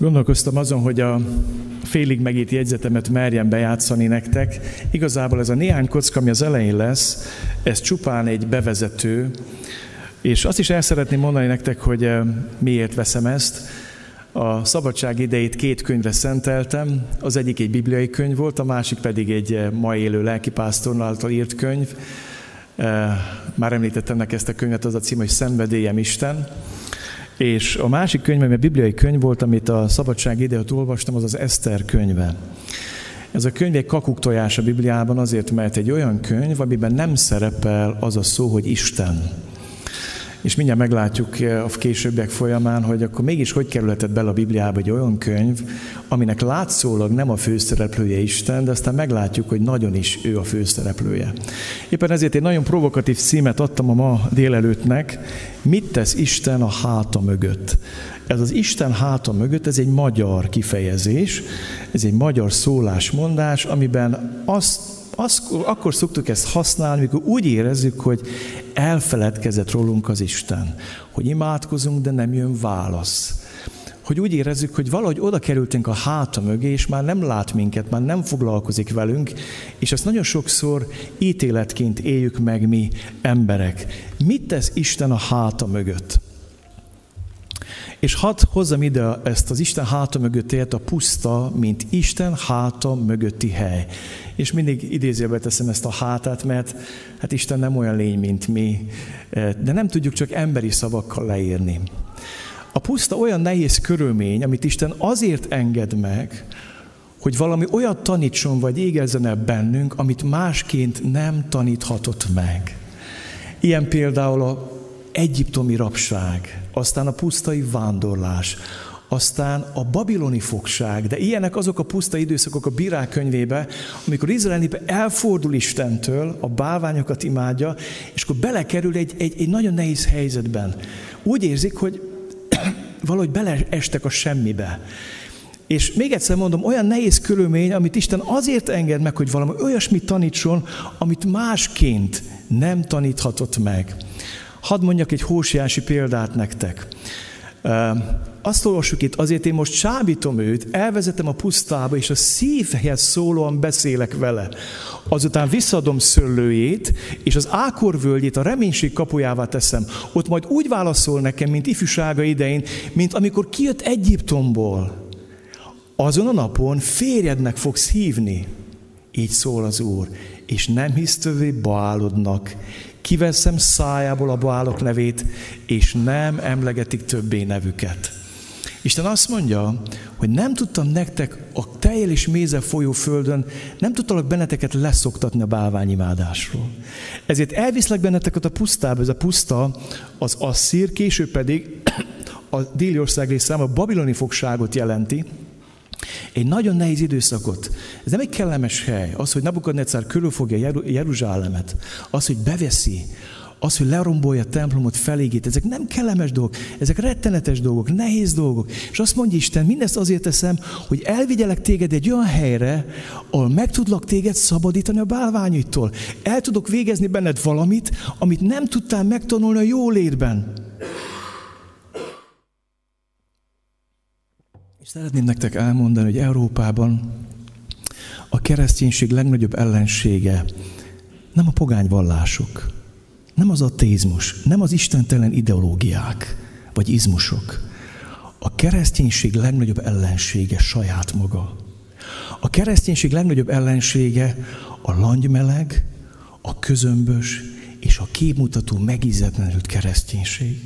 Gondolkoztam azon, hogy a félig megírt jegyzetemet merjem bejátszani nektek. Igazából ez a néhány kocka, ami az elején lesz, ez csupán egy bevezető, és azt is el szeretném mondani nektek, hogy miért veszem ezt. A szabadság idejét két könyvre szenteltem, az egyik egy bibliai könyv volt, a másik pedig egy ma élő lelkipásztor által írt könyv. Már említettem neki ezt a könyvet, az a cím, hogy Szenvedélyem Isten. És a másik könyv, ami a bibliai könyv volt, amit a szabadság idejét olvastam, az az Eszter könyve. Ez a könyv egy kakuktojás a Bibliában azért, mert egy olyan könyv, amiben nem szerepel az a szó, hogy Isten. És mindjárt meglátjuk a későbbiek folyamán, hogy akkor mégis hogy kerülhetett bele a Bibliába egy olyan könyv, aminek látszólag nem a főszereplője Isten, de aztán meglátjuk, hogy nagyon is ő a főszereplője. Éppen ezért egy nagyon provokatív címet adtam a ma délelőttnek, mit tesz Isten a háta mögött? Ez az Isten háta mögött, ez egy magyar kifejezés, ez egy magyar szólásmondás, amiben akkor szoktuk ezt használni, amikor úgy érezzük, hogy elfeledkezett rólunk az Isten, hogy imádkozunk, de nem jön válasz. Hogy úgy érezzük, hogy valahogy oda kerültünk a háta mögé, és már nem lát minket, már nem foglalkozik velünk, és ezt nagyon sokszor ítéletként éljük meg mi emberek. Mit tesz Isten a háta mögött? És hadd hozzam ide ezt az Isten háta mögött helyet, a puszta, mint Isten háta mögötti hely. És mindig idézőbe teszem ezt a hátát, mert hát Isten nem olyan lény, mint mi, de nem tudjuk csak emberi szavakkal leírni. A puszta olyan nehéz körülmény, amit Isten azért enged meg, hogy valami olyat tanítson, vagy égezzen el bennünk, amit másként nem taníthatott meg. Ilyen például a egyiptomi rabság, aztán a pusztai vándorlás, aztán a babiloni fogság, de ilyenek azok a pusztai időszakok a Bírák könyvében, amikor Izrael népe elfordul Istentől, a bálványokat imádja, és akkor belekerül egy nagyon nehéz helyzetben. Úgy érzik, hogy valahogy beleestek a semmibe. És még egyszer mondom, olyan nehéz körülmény, amit Isten azért enged meg, hogy valami olyasmit tanítson, amit másként nem taníthatott meg. Hadd mondjak egy Hósiási példát nektek. Azt olvassuk itt, azért én most csábítom őt, elvezetem a pusztába, és a szívhez szólóan beszélek vele. Azután visszaadom szöllőjét, és az ákorvölgyét a reménység kapujává teszem. Ott majd úgy válaszol nekem, mint ifjúsága idején, mint amikor kijött Egyiptomból. Azon a napon férjednek fogsz hívni. Így szól az Úr, és nem hisz többé Baálodnak. Kiveszem szájából a Baálok nevét, és nem emlegetik többé nevüket. Isten azt mondja, hogy nem tudtam nektek a tejjel és mézzel folyó földön, nem tudtalak benneteket leszoktatni a bálványimádásról. Ezért elviszlek benneteket a pusztába, ez a puszta, az Asszír, később pedig a déli ország rész számára a babiloni fogságot jelenti, egy nagyon nehéz időszakot. Ez nem egy kellemes hely. Az, hogy Nabukadneccar körülfogja Jeruzsálemet, az, hogy beveszi, az, hogy lerombolja a templomot, felégít, ezek nem kellemes dolgok, ezek rettenetes dolgok, nehéz dolgok. És azt mondja Isten, mindezt azért teszem, hogy elvigyelek téged egy olyan helyre, ahol meg tudlak téged szabadítani a bálványaitól. El tudok végezni benned valamit, amit nem tudtál megtanulni a jólétben. Szeretném nektek elmondani, hogy Európában a kereszténység legnagyobb ellensége nem a pogány vallások, nem az ateizmus, nem az istentelen ideológiák vagy izmusok. A kereszténység legnagyobb ellensége saját maga. A kereszténység legnagyobb ellensége a langymeleg, a közömbös és a képmutató megízetlenült kereszténység.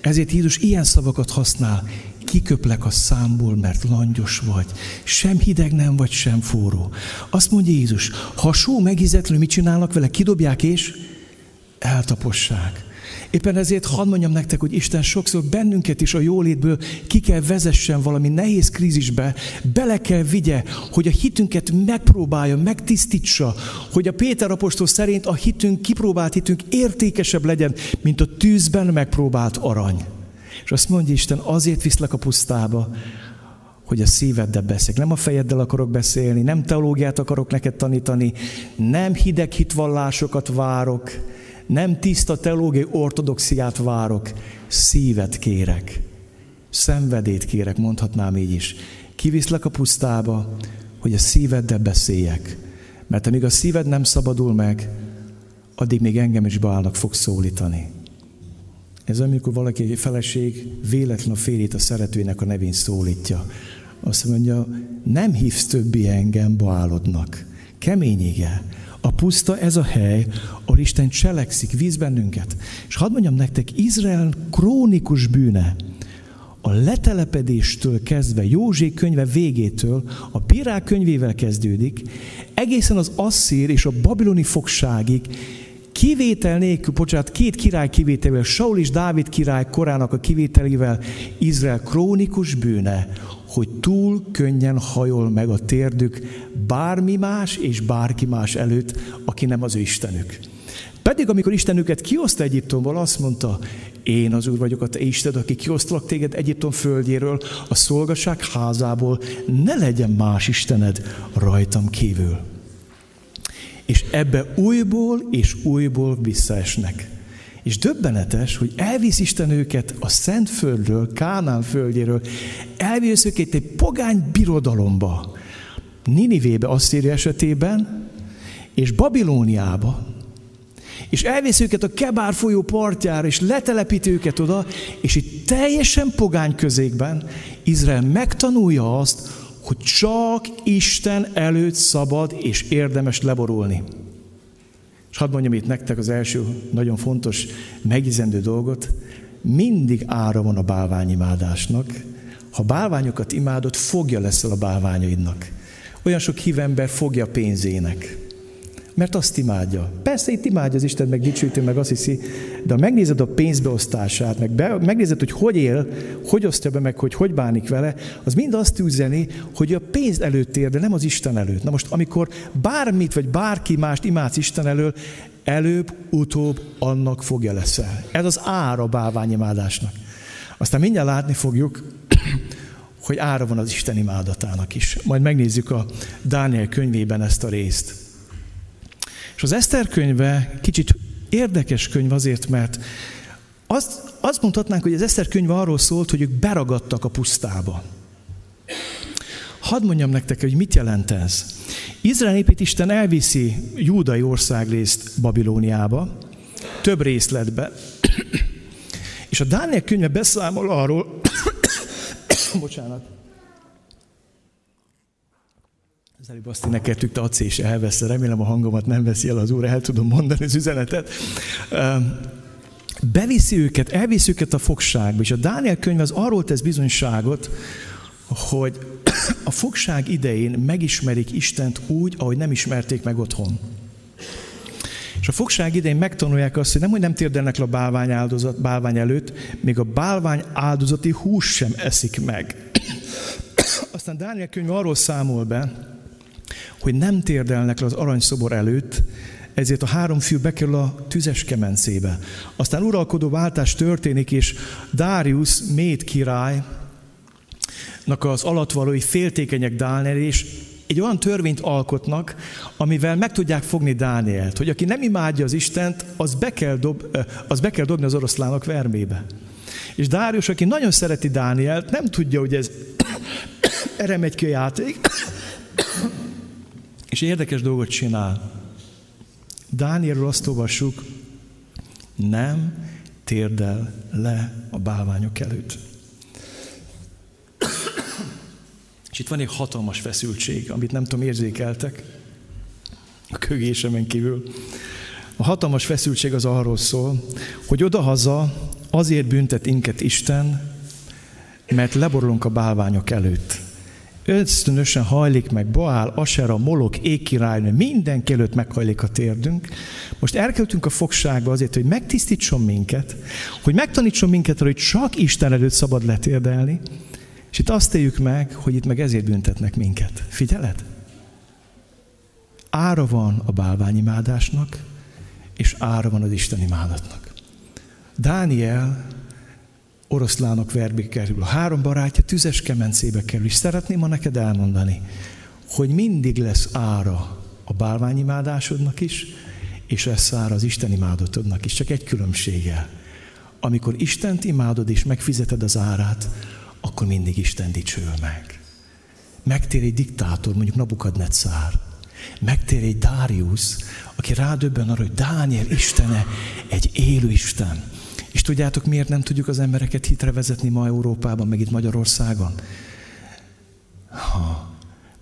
Ezért Jézus ilyen szavakat használ, kiköplek a számból, mert langyos vagy. Sem hideg nem vagy, sem forró. Azt mondja Jézus, ha a só megízetlenül, mit csinálnak vele? Kidobják és eltapossák. Éppen ezért hadd mondjam nektek, hogy Isten sokszor bennünket is a jólétből ki kell vezessen valami nehéz krízisbe, bele kell vigye, hogy a hitünket megpróbálja, megtisztítsa, hogy a Péter apostol szerint a hitünk, kipróbált hitünk értékesebb legyen, mint a tűzben megpróbált arany. És azt mondja Isten, azért viszlek a pusztába, hogy a szíveddel beszéljek. Nem a fejeddel akarok beszélni, nem teológiát akarok neked tanítani, nem hideg hitvallásokat várok, nem tiszta teológiai ortodoxiát várok, szívet kérek. Szenvedét kérek, mondhatnám így is. Kiviszlek a pusztába, hogy a szíveddel beszéljek. Mert amíg a szíved nem szabadul meg, addig még engem is Baálnak fog szólítani. Ez amikor valaki, egy feleség véletlen a férjét a szeretőjének a nevén szólítja. Azt mondja, nem hívsz többi engem Baálodnak. Kemény ige. A puszta ez a hely, ahol Isten cselekszik, víz bennünket. És hadd mondjam nektek, Izrael krónikus bűne. A letelepedéstől kezdve, Józsué könyve végétől, a bírák könyvével kezdődik, egészen az asszír és a babiloni fogságig, kivétel nélkül, két király kivételével, Saul és Dávid király korának a kivételével, Izrael krónikus bűne, hogy túl könnyen hajol meg a térdük bármi más és bárki más előtt, aki nem az ő Istenük. Pedig amikor Istenüket kioszta Egyiptomból, azt mondta, én az Úr vagyok a te Istened, aki kiosztalak téged Egyiptom földjéről, a szolgaság házából, ne legyen más Istened rajtam kívül. És ebbe újból és újból visszaesnek. És döbbenetes, hogy elvisz Isten őket a Szent Földről, Kánaán földjéről, elvisz őket egy pogány birodalomba, Ninivébe, Asszíria esetében, és Babilóniába, és elvisz őket a Kebár folyó partjára, és letelepít őket oda, és itt teljesen pogány közékben Izrael megtanulja azt, hogy csak Isten előtt szabad és érdemes leborulni. És hadd mondjam itt nektek az első nagyon fontos megjegyzendő dolgot, mindig ára van a bálványimádásnak. Ha bálványokat imádod, fogja leszel a bálványaidnak. Olyan sok hívember fogja pénzének, mert azt imádja. Persze itt imádja az Isten, meg dicsőítő, meg azt hiszi, de ha megnézed a pénzbeosztását, meg megnézed, hogy él, hogy osztja be, meg hogy bánik vele, az mind azt üzeni, hogy a pénz előtt ér, de nem az Isten előtt. Na most, amikor bármit, vagy bárki mást imádsz Isten elől, előbb-utóbb annak fogja leszel. Ez az ára bálványimádásnak. Aztán mindjárt látni fogjuk, hogy ára van az Isten imádatának is. Majd megnézzük a Dániel könyvében ezt a részt. És az Eszter könyve kicsit érdekes könyv azért, mert azt mondhatnánk, hogy az Eszter könyve arról szólt, hogy ők beragadtak a pusztába. Hadd mondjam nektek, hogy mit jelent ez. Izrael népét Isten elviszi júdai országrészt Babilóniába, több részletbe. És a Dániel könyve beszámol arról, bocsánat, az előbb azt énekeltük, te adsz és elvesz, remélem a hangomat nem veszi el az Úr, el tudom mondani az üzenetet. Elviszi őket a fogságba, és a Dániel könyv az arról tesz bizonyságot, hogy a fogság idején megismerik Istent úgy, ahogy nem ismerték meg otthon. És a fogság idején megtanulják azt, hogy nem térdelnek le a bálvány előtt, még a bálvány áldozati hús sem eszik meg. Aztán Dániel könyv arról számol be, hogy nem térdelnek le az aranyszobor előtt, ezért a három fiú bekerül a tüzes kemencébe. Aztán uralkodó váltás történik, és Dáriusz méd királynak az alattvalói féltékenyek Dániel, és egy olyan törvényt alkotnak, amivel meg tudják fogni Dánielt, hogy aki nem imádja az Istent, az be kell dobni az oroszlánok vermébe. És Dárius, aki nagyon szereti Dánielt, nem tudja, hogy ez erre megy ki a játék, és érdekes dolgot csinál. Dánielről azt olvassuk, nem térdel le a bálványok előtt. És itt van egy hatalmas feszültség, amit nem tudom, érzékeltek, a kögésemen kívül. A hatalmas feszültség az arról szól, hogy odahaza azért büntet minket Isten, mert leborulunk a bálványok előtt. Ösztönösen hajlik meg Baál, Asera, Molok, Ékirálynő, mindenki előtt meghajlik a térdünk. Most elkerültünk a fogságba azért, hogy megtisztítson minket, hogy megtanítson minket, hogy csak Isten előtt szabad letérdelni, és itt azt éljük meg, hogy itt meg ezért büntetnek minket. Figyeled? Ára van a bálványimádásnak, és ára van az Isten imádatnak. Dániel oroszlánok verbe kerül, a három barátja tüzes kemencébe kerül, és szeretném ma neked elmondani, hogy mindig lesz ára a bálványimádásodnak is, és lesz ára az Isten imádatodnak is, csak egy különbséggel. Amikor Istent imádod és megfizeted az árát, akkor mindig Isten dicsőül meg. Megtér egy diktátor, mondjuk Nabukadneccar. Megtér egy Dáriusz, aki rádöbben arra, hogy Dániel istene egy élő Isten. És tudjátok, miért nem tudjuk az embereket hitre vezetni ma Európában, meg itt Magyarországon?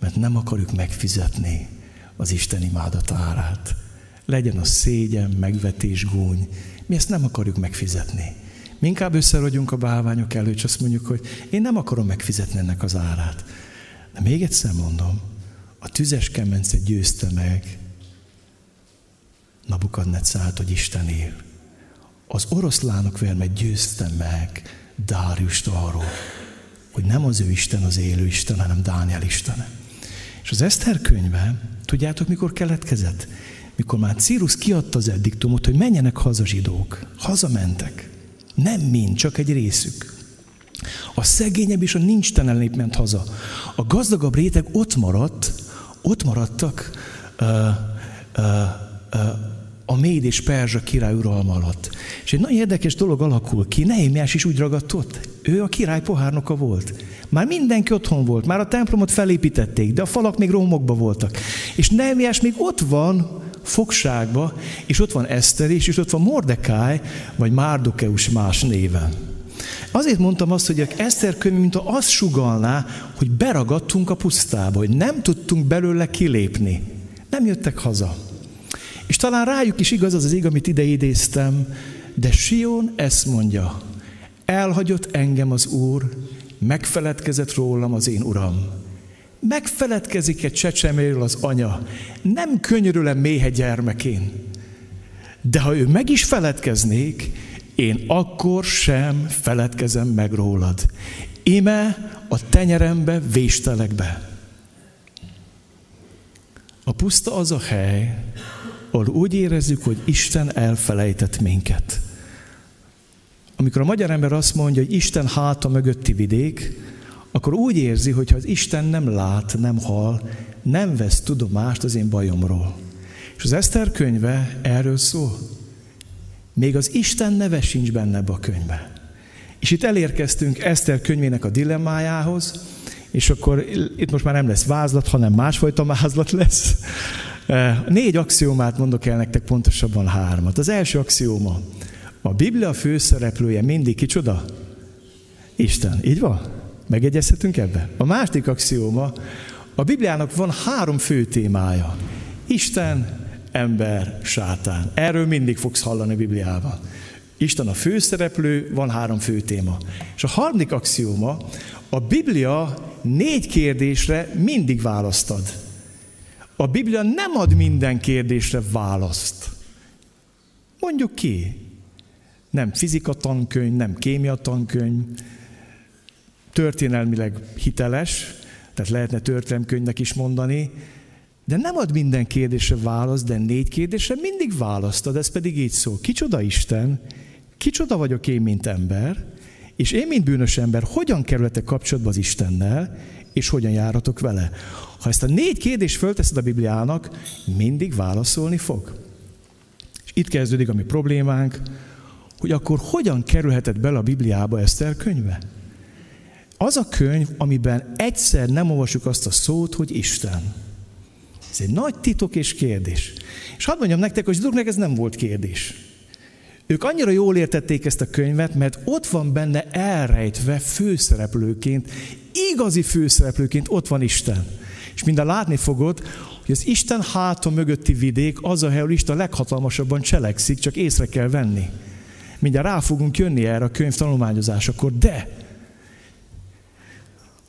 Mert nem akarjuk megfizetni az Isten imádat árát. Legyen a szégyen, megvetés, gúny. Mi ezt nem akarjuk megfizetni. Mi inkább összerogyunk a bálványok elő, és azt mondjuk, hogy én nem akarom megfizetni ennek az árát. De még egyszer mondom, a tüzes kemence győzte meg Nabukadneccárt, hogy Isten él. Az oroszlánok verme győzte meg Dáriust arról, hogy nem az ő Isten az élő Isten, hanem Dániel Istene. És az Eszter könyve, tudjátok, mikor keletkezett? Mikor már Círus kiadta az eddiktumot, hogy menjenek haza zsidók. Hazamentek. Nem mind, csak egy részük. A szegényebb és a nincstelen nép ment haza. A gazdagabb réteg ott maradt, ott maradtak a méd és perzsa király uralma alatt. És egy nagyon érdekes dolog alakul ki, Nehemiás is úgy ragadt ott. Ő a király pohárnoka volt. Már mindenki otthon volt, már a templomot felépítették, de a falak még romokba voltak. És Nehemiás még ott van fogságba, és ott van Eszter is, és ott van Mordokaj, vagy Márdokeus más néven. Azért mondtam azt, hogy Eszter könyv, mint azt sugallná, hogy beragadtunk a pusztába, hogy nem tudtunk belőle kilépni. Nem jöttek haza. És talán rájuk is igaz az az ég, amit ide idéztem, de Sion ezt mondja, elhagyott engem az Úr, megfeledkezett rólam az én Uram. Megfeledkezik egy csecseméről az anya, nem könyörül a méhe gyermekén. De ha ő meg is feledkeznék, én akkor sem feledkezem meg rólad. Íme a tenyerembe véstelek be. A puszta az a hely, ahol úgy érezzük, hogy Isten elfelejtett minket. Amikor a magyar ember azt mondja, hogy Isten háta mögötti vidék, akkor úgy érzi, hogy ha az Isten nem lát, nem hall, nem vesz tudomást az én bajomról. És az Eszter könyve erről szól. Még az Isten neve sincs benne ebbe a könyvbe. És itt elérkeztünk Eszter könyvének a dilemmájához, és akkor itt most már nem lesz vázlat, hanem másfajta vázlat lesz. 4 axiómát mondok el nektek, pontosabban 3. Az első axióma. A Biblia főszereplője mindig kicsoda? Isten. Így van? Megegyezhetünk ebbe? A második axióma. A Bibliának van 3 fő témája. Isten, ember, sátán. Erről mindig fogsz hallani a Bibliában. Isten a főszereplő, van 3 fő téma. És a harmadik axióma. A Biblia 4 kérdésre mindig választ ad. A Biblia nem ad minden kérdésre választ. Mondjuk ki. Nem fizika tankönyv, nem kémia tankönyv, történelmileg hiteles, tehát lehetne történelemkönyvnek is mondani, de nem ad minden kérdésre választ, de 4 kérdésre mindig választ ad, ez pedig így szól. Kicsoda Isten, kicsoda vagyok én, mint ember, és én, mint bűnös ember, hogyan kerülhetek kapcsolatba az Istennel, és hogyan járhatok vele? Ha ezt a 4 kérdést fölteszed a Bibliának, mindig válaszolni fog. És itt kezdődik a mi problémánk, hogy akkor hogyan kerülhetett bele a Bibliába Eszter könyve? Az a könyv, amiben egyszer nem olvasjuk azt a szót, hogy Isten. Ez egy nagy titok és kérdés. És hadd mondjam nektek, hogy a zsidóknak ez nem volt kérdés. Ők annyira jól értették ezt a könyvet, mert ott van benne elrejtve főszereplőként, igazi főszereplőként ott van Isten. És minden látni fogod, hogy az Isten háta mögötti vidék az a hely, ahol Isten leghatalmasabban cselekszik, csak észre kell venni. Mindjárt rá fogunk jönni erre a könyv tanulmányozásakor, de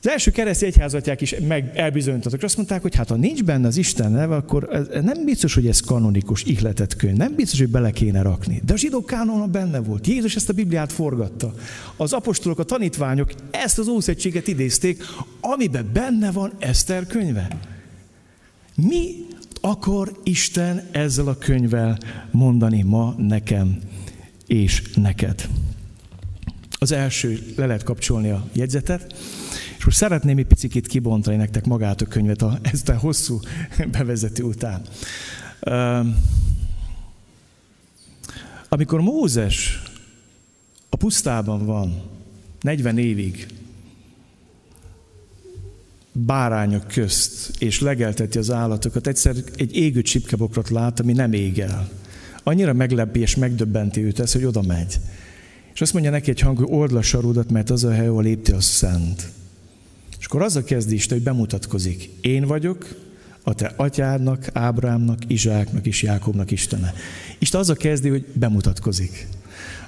az első keresztény egyházatják is elbizonyítottak. Azt mondták, hogy hát ha nincs benne az Isten neve, akkor ez nem biztos, hogy ez kanonikus, ihletett könyv. Nem biztos, hogy bele kéne rakni. De a zsidó kánonban benne volt. Jézus ezt a Bibliát forgatta. Az apostolok, a tanítványok ezt az ószövetséget idézték, amiben benne van Eszter könyve. Mi akar Isten ezzel a könyvvel mondani ma nekem és neked? Az első, le lehet kapcsolni a jegyzetet, és most szeretném egy picit kibontani nektek magát a könyvet ezt a hosszú bevezető után. Amikor Mózes a pusztában van 40 évig, bárányok közt, és legelteti az állatokat, egyszer egy égő csipkebokrot lát, ami nem ég el. Annyira meglepi és megdöbbenti őt ez, hogy oda megy. És azt mondja neki egy hang, hogy old le a saródat, mert az a hely, ahol léptél, az szent. És akkor azzal kezdi Isten, hogy bemutatkozik. Én vagyok a te atyádnak, Ábrahámnak, Izsáknak és Jákobnak Istene. Isten azzal kezdi, hogy bemutatkozik.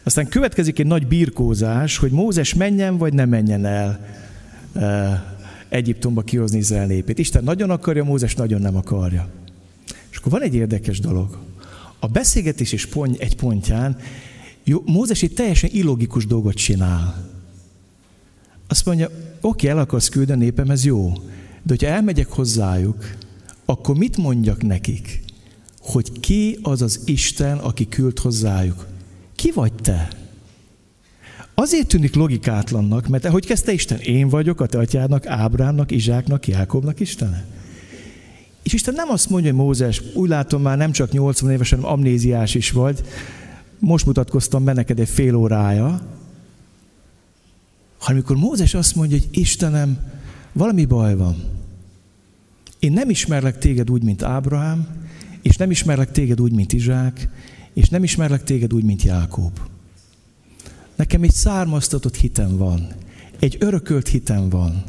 Aztán következik egy nagy birkózás, hogy Mózes menjen vagy ne menjen el Egyiptomba kihozni Izrael népét. Isten nagyon akarja, Mózes nagyon nem akarja. És akkor van egy érdekes dolog. A beszélgetés is egy pontján Mózes itt teljesen illogikus dolgot csinál. Azt mondja, oké, el akarsz küldeni a népem, ez jó, de hogyha elmegyek hozzájuk, akkor mit mondjak nekik? Hogy ki az az Isten, aki küld hozzájuk? Ki vagy te? Azért tűnik logikátlannak, mert ahogy kezdte Isten, én vagyok a te atyádnak, Ábrámnak, Izsáknak, Jákobnak Istene. És Isten nem azt mondja, hogy Mózes, úgy látom már nem csak 80 éves, hanem amnéziás is vagy, most mutatkoztam be neked egy fél órája, hanem amikor Mózes azt mondja, hogy Istenem, valami baj van. Én nem ismerlek téged úgy, mint Ábrahám, és nem ismerlek téged úgy, mint Izsák, és nem ismerlek téged úgy, mint Jákob. Nekem egy származtatott hitem van, egy örökölt hitem van.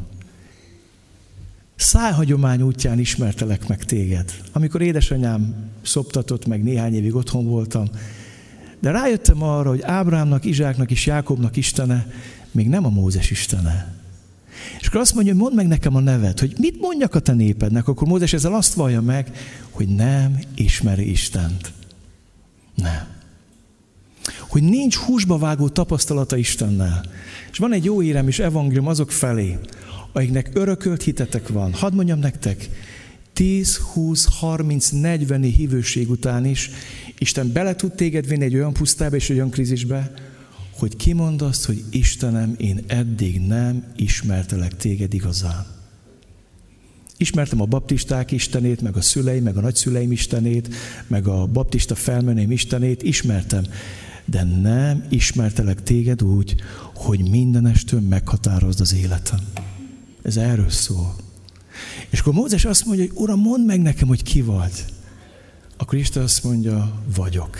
Szájhagyomány útján ismertelek meg téged. Amikor édesanyám szoptatott, meg néhány évig otthon voltam, de rájöttem arra, hogy Ábrámnak, Izsáknak és Jákobnak Istene még nem a Mózes Istene. És akkor azt mondja, hogy mondd meg nekem a neved, hogy mit mondjak a te népednek, akkor Mózes ezzel azt vallja meg, hogy nem ismeri Istent. Nem. Hogy nincs húsba vágó tapasztalata Istennel. És van egy jó hírem és evangélium azok felé, akiknek örökölt hitetek van. Hadd mondjam nektek, 10, 20, 30, 40 hívőség után is Isten bele tud téged vinni egy olyan pusztába és egy olyan krízisbe, hogy kimondd azt, hogy Istenem, én eddig nem ismertelek téged igazán. Ismertem a baptisták Istenét, meg a szüleim, meg a nagyszüleim Istenét, meg a baptista felmenőim Istenét, ismertem. De nem ismertelek téged úgy, hogy mindenestől meghatározd az életem. Ez erről szól. És akkor Mózes azt mondja, hogy Uram, mondd meg nekem, hogy ki vagy. Akkor Isten azt mondja, vagyok.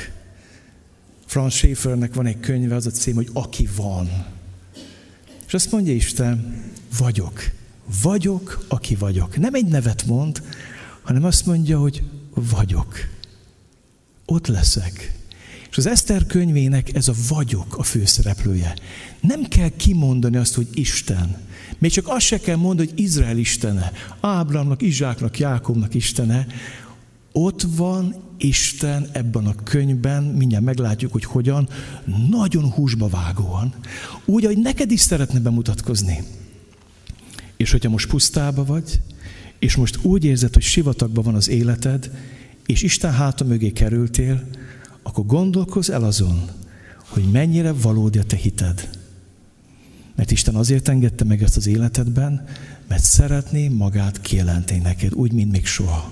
Franz Schaeffernek van egy könyve, az a cím, hogy Aki van. És azt mondja Isten, vagyok. Vagyok, aki vagyok. Nem egy nevet mond, hanem azt mondja, hogy vagyok. Ott leszek. És az Eszter könyvének ez a vagyok a főszereplője. Nem kell kimondani azt, hogy Isten. Még csak azt se kell mondani, hogy Izrael Istene, Ábrámnak, Izsáknak, Jákobnak Istene. Ott van Isten ebben a könyvben, mindjárt meglátjuk, hogy hogyan, nagyon húsba vágóan. Úgy, ahogy neked is szeretne bemutatkozni. És hogyha most pusztába vagy, és most úgy érzed, hogy sivatagban van az életed, és Isten háta mögé kerültél, akkor gondolkozz el azon, hogy mennyire valódi a te hited. Mert Isten azért engedte meg ezt az életedben, mert szeretné magát kijelenteni neked, úgy, mint még soha.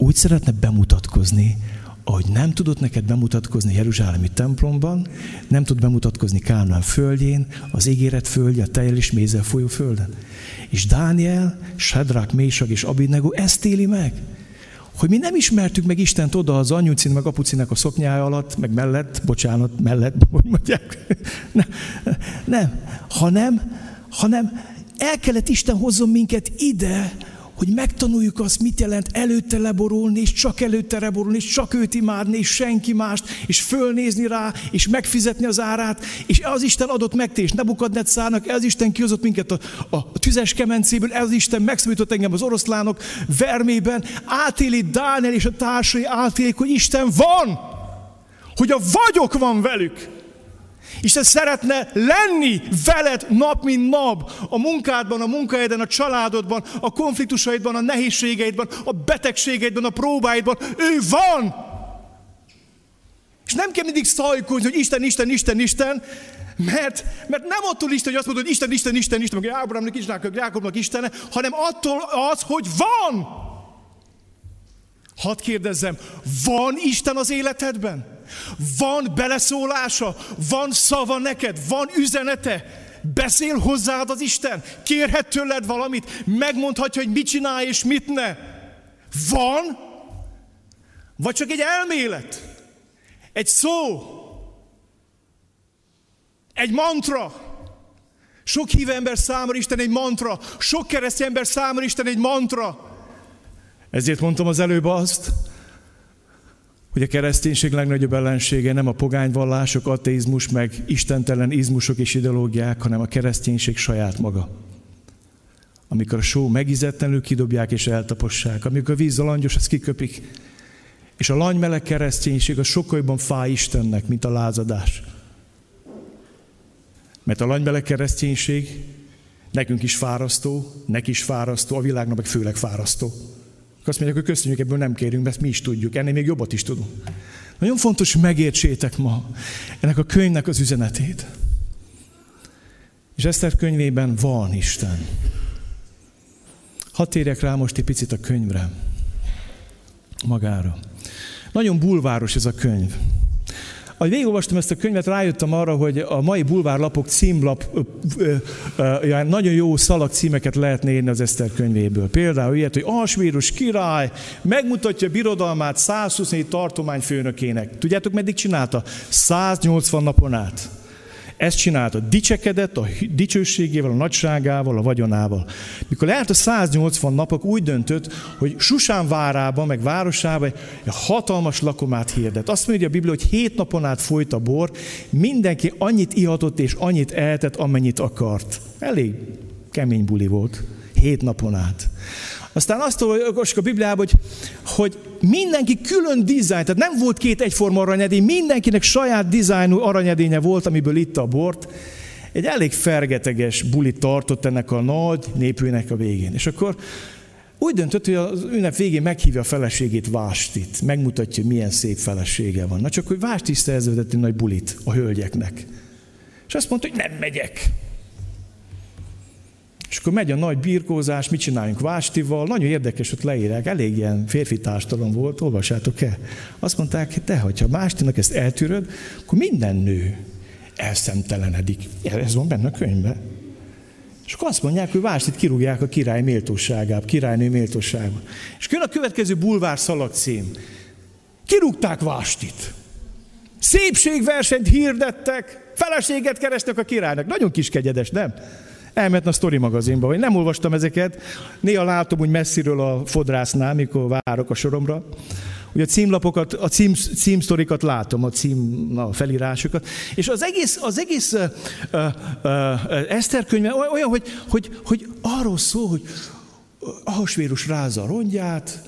Úgy szeretne bemutatkozni, ahogy nem tudott neked bemutatkozni jeruzsálemi templomban, nem tud bemutatkozni Kánaán földjén, az ígéret földje, a tejjel és mézzel folyó földön. És Dániel, Sedrák, Mésag és Abidnego ezt éli meg, hogy mi nem ismertük meg Istent oda az anyucin, meg apucinek a szoknyája alatt, meg mellett, bocsánat, mellett, hogy mondják, hanem el kellett Isten hozzon minket ide, hogy megtanuljuk azt, mit jelent előtte leborulni, és csak előtte leborulni, és csak őt imádni, és senki mást, és fölnézni rá, és megfizetni az árát, és az Isten adott megtérést Nabukadneccárnak, ez Isten kihozott minket a tüzes kemencéből, ez Isten megszabadított engem az oroszlánok vermében, átéli Dániel és a társai átélik, hogy Isten van, hogy a vagyok van velük. Isten szeretne lenni veled nap, mint nap, a munkádban, a munkahelyeden, a családodban, a konfliktusaidban, a nehézségeidben, a betegségeidben, a próbáidban. Ő van! És nem kell mindig szajkózni, hogy Isten, Isten, Isten, Isten, mert nem attól Isten, hogy azt mondod, hogy Isten, Isten, Isten, Isten, meg Ábrahámnak, Izsáknak, Jákobnak Istene, hanem attól az, hogy van! Hadd kérdezzem, van Isten az életedben? Van beleszólása, van szava neked, van üzenete, Beszél hozzád az Isten. Kérhet tőled valamit. Megmondhatja, hogy mit csinálj és mit ne. Van? Vagy csak egy elmélet? Egy szó? Egy mantra? Sok hívő ember számára Isten egy mantra. Sok keresztény ember számára Isten egy mantra. Ezért mondtam az előbb azt, hogy a kereszténység legnagyobb ellensége nem a pogányvallások, ateizmus, meg istentelen izmusok és ideológiák, hanem a kereszténység saját maga. Amikor a só megizetlenül kidobják és eltapossák, amikor a víz a langyos, ezt kiköpik. És a langymeleg kereszténység az sokkal jobban fáj Istennek, mint a lázadás. Mert a langymeleg kereszténység nekünk is fárasztó, neki is fárasztó, a világnak meg főleg fárasztó. Azt mondják, hogy köszönjük, ebből nem kérünk, mert mi is tudjuk, ennél még jobbat is tudunk. Nagyon fontos, hogy megértsétek ma ennek a könyvnek az üzenetét. És Eszter könyvében van Isten. Hadd térjek rá most egy picit a könyvre, magára. Nagyon bulváros ez a könyv. Ahogy végigolvastam ezt a könyvet, rájöttem arra, hogy a mai bulvárlapok nagyon jó szalagcímeket lehetne írni az Eszter könyvéből. Például ilyet, hogy Ahasvérus király megmutatja birodalmát 124 tartomány főnökének. Tudjátok, meddig csinálta? 180 napon át. Ezt csinálta. Dicsekedett a dicsőségével, a nagyságával, a vagyonával. Mikor leállt a 180 napok, úgy döntött, hogy Susán várában, meg városában egy hatalmas lakomát hirdett. Azt mondja a Biblia, hogy 7 napon át folyt a bor, mindenki annyit ihatott és annyit ehetett, amennyit akart. Elég kemény buli volt. 7 napon át. Aztán azt olvassuk a Bibliában, hogy mindenki külön dizájn, tehát nem volt 2 egyforma aranyedény, mindenkinek saját dizájnú aranyedénye volt, amiből itta a bort. Egy elég fergeteges bulit tartott ennek a nagy népűnek a végén. És akkor úgy döntött, hogy az ünnep végén meghívja a feleségét, Vástit. Megmutatja, milyen szép felesége van. Na csak, hogy Vásti is szerződött egy nagy bulit a hölgyeknek. És azt mondta, hogy nem megyek. És akkor megy a nagy birkózás, mit csináljunk Vástival, nagyon érdekes, ott leírják, elég ilyen férfi társadalom volt, olvassátok el. Azt mondták, de hogyha Vástinak ezt eltűröd, akkor minden nő elszemtelenedik. Ez van benne a könyvben. És akkor azt mondják, hogy Vástit kirúgják a király méltóságába, királynő méltóságába. És jön a következő bulvár szalagcím. Kirúgták Vástit. Szépségversenyt hirdettek, feleséget kerestek a királynak. Nagyon kiskegyedes, nem? Elmehetne a Sztori magazinba, én nem olvastam ezeket, néha látom úgy messziről a fodrásznál, mikor várok a soromra. Ugye a címlapokat, a címsztorikat látom, a felirásokat. És az egész Eszter könyve olyan, hogy arról szól, hogy Ahasvérus rázza a rongyát,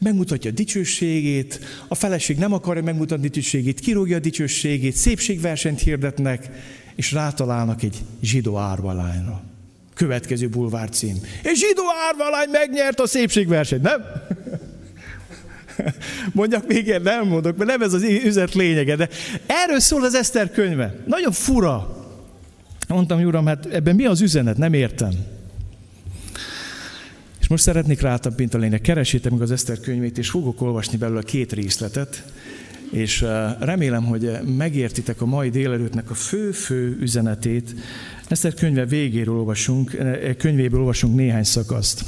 megmutatja a dicsőségét, a feleség nem akarja megmutatni a dicsőségét, kirúgja a dicsőségét, szépségversenyt hirdetnek, és rátalálnak egy zsidó árvalányra. Következő bulvár cím. És zsidó árvalány megnyert a szépségversenyt, nem? Mondjak még én, nem mondok, mert nem ez az üzlet lényege, de erről szól az Eszter könyve. Nagyon fura. Mondtam, hogy uram, hát ebben mi az üzenet? Nem értem. És most szeretnék rátapint a lényeg. Keresétek meg az Eszter könyvét, és fogok olvasni belőle 2 részletet. És remélem, hogy megértitek a mai délelőttnek a fő-fő üzenetét. Eszter könyve végéről könyvéből olvasunk néhány szakaszt.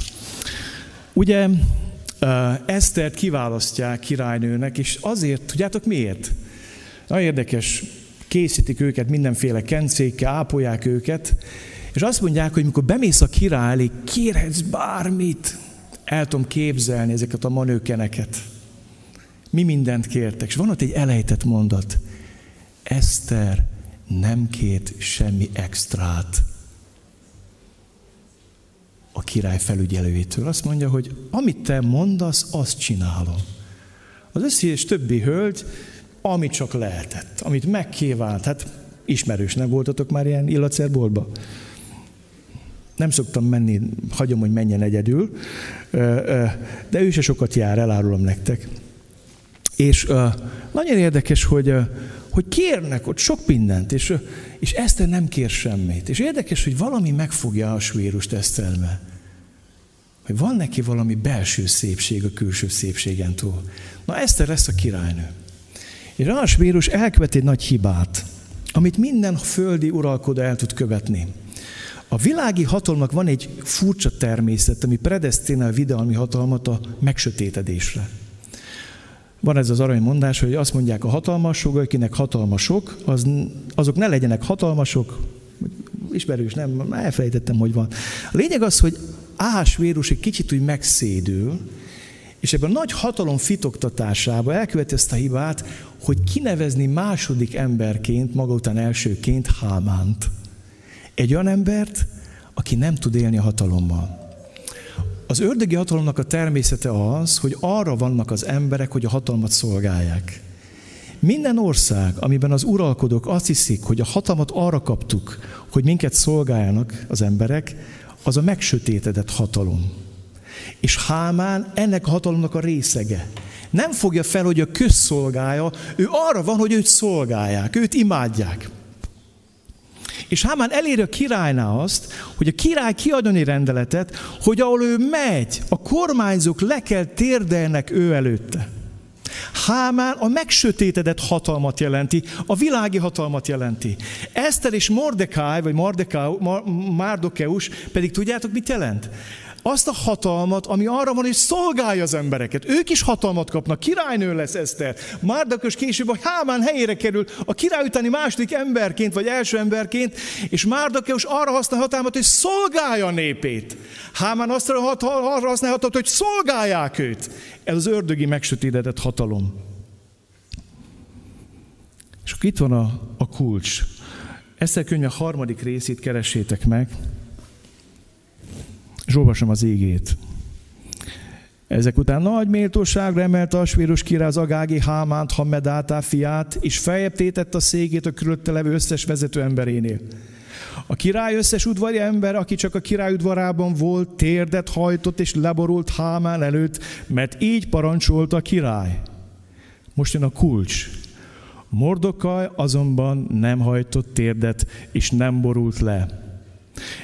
Ugye Esztert kiválasztják királynőnek, és azért, tudjátok miért? Nagyon érdekes, készítik őket mindenféle kencékkel, ápolják őket, és azt mondják, hogy mikor bemész a király elé, kérhetsz bármit. El tudom képzelni ezeket a manőkeneket. Mi mindent kértek. És van ott egy elejtett mondat. Eszter nem kért semmi extrát a király felügyelőjétől. Azt mondja, hogy amit te mondasz, azt csinálom. Az összes többi hölgy, amit csak lehetett, amit megkívánt. Hát ismerős, nem voltatok már ilyen illatszerboltba? Nem szoktam menni, hagyom, hogy menjen egyedül, de ő se sokat jár, elárulom nektek. És nagyon érdekes, hogy kérnek ott sok mindent, és Eszter nem kér semmit. És érdekes, hogy valami megfogja a svérust Eszterbe. Hogy van neki valami belső szépség a külső szépségen túl. Na, Eszter lesz a királynő. És Ahasvérus elkövet egy nagy hibát, amit minden földi uralkodó el tud követni. A világi hatalomnak van egy furcsa természet, ami predesztinál a videalmi hatalmat a megsötétedésre. Van ez az arany mondás, hogy azt mondják a hatalmasok, akinek hatalmasok, azok ne legyenek hatalmasok, ismerős, nem, elfelejtettem, hogy van. A lényeg az, hogy Ahasvérus egy kicsit úgy megszédül, és ebben a nagy hatalom fitoktatásában elköveti ezt a hibát, hogy kinevezni második emberként, maga után elsőként Hámánt. Egy olyan embert, aki nem tud élni a hatalommal. Az ördögi hatalomnak a természete az, hogy arra vannak az emberek, hogy a hatalmat szolgálják. Minden ország, amiben az uralkodók azt hiszik, hogy a hatalmat arra kaptuk, hogy minket szolgáljanak az emberek, az a megsötétedett hatalom. És Hámán ennek a hatalomnak a részege. Nem fogja fel, hogy a közszolgája, ő arra van, hogy őt szolgálják, őt imádják. És Hámán eléri a királynál azt, hogy a király kiadjon egy rendeletet, hogy ahol ő megy, a kormányzók le kell térdelnek ő előtte. Hámán a megsötétedett hatalmat jelenti, a világi hatalmat jelenti. Eszter és Mordokaj, vagy Mardokeus pedig tudjátok, mit jelent? Azt a hatalmat, ami arra van, hogy szolgálja az embereket. Ők is hatalmat kapnak. Királynő lesz Eszter. Mardokeus később a Hámán helyére kerül a király utáni második emberként, vagy első emberként, és Mardokeus arra használ hatalmat, hogy szolgálja a népét. Hámán arra használ hatalmat, hogy szolgálják őt. Ez az ördögi megsötétedett hatalom. És itt van a kulcs. Eszter könyve 3. részét keressétek meg. És olvasom az ígét. Ezek után nagy méltóságra emelte Ahasvérus király az agági Hámánt, Hammedátá fiát, és feljebb tétett a székét a körülötte levő összes vezető emberénél. A király összes udvari ember, aki csak a király udvarában volt, térdet hajtott és leborult Hámán előtt, mert így parancsolta a király. Most jön a kulcs. Mordokaj azonban nem hajtott térdet, és nem borult le.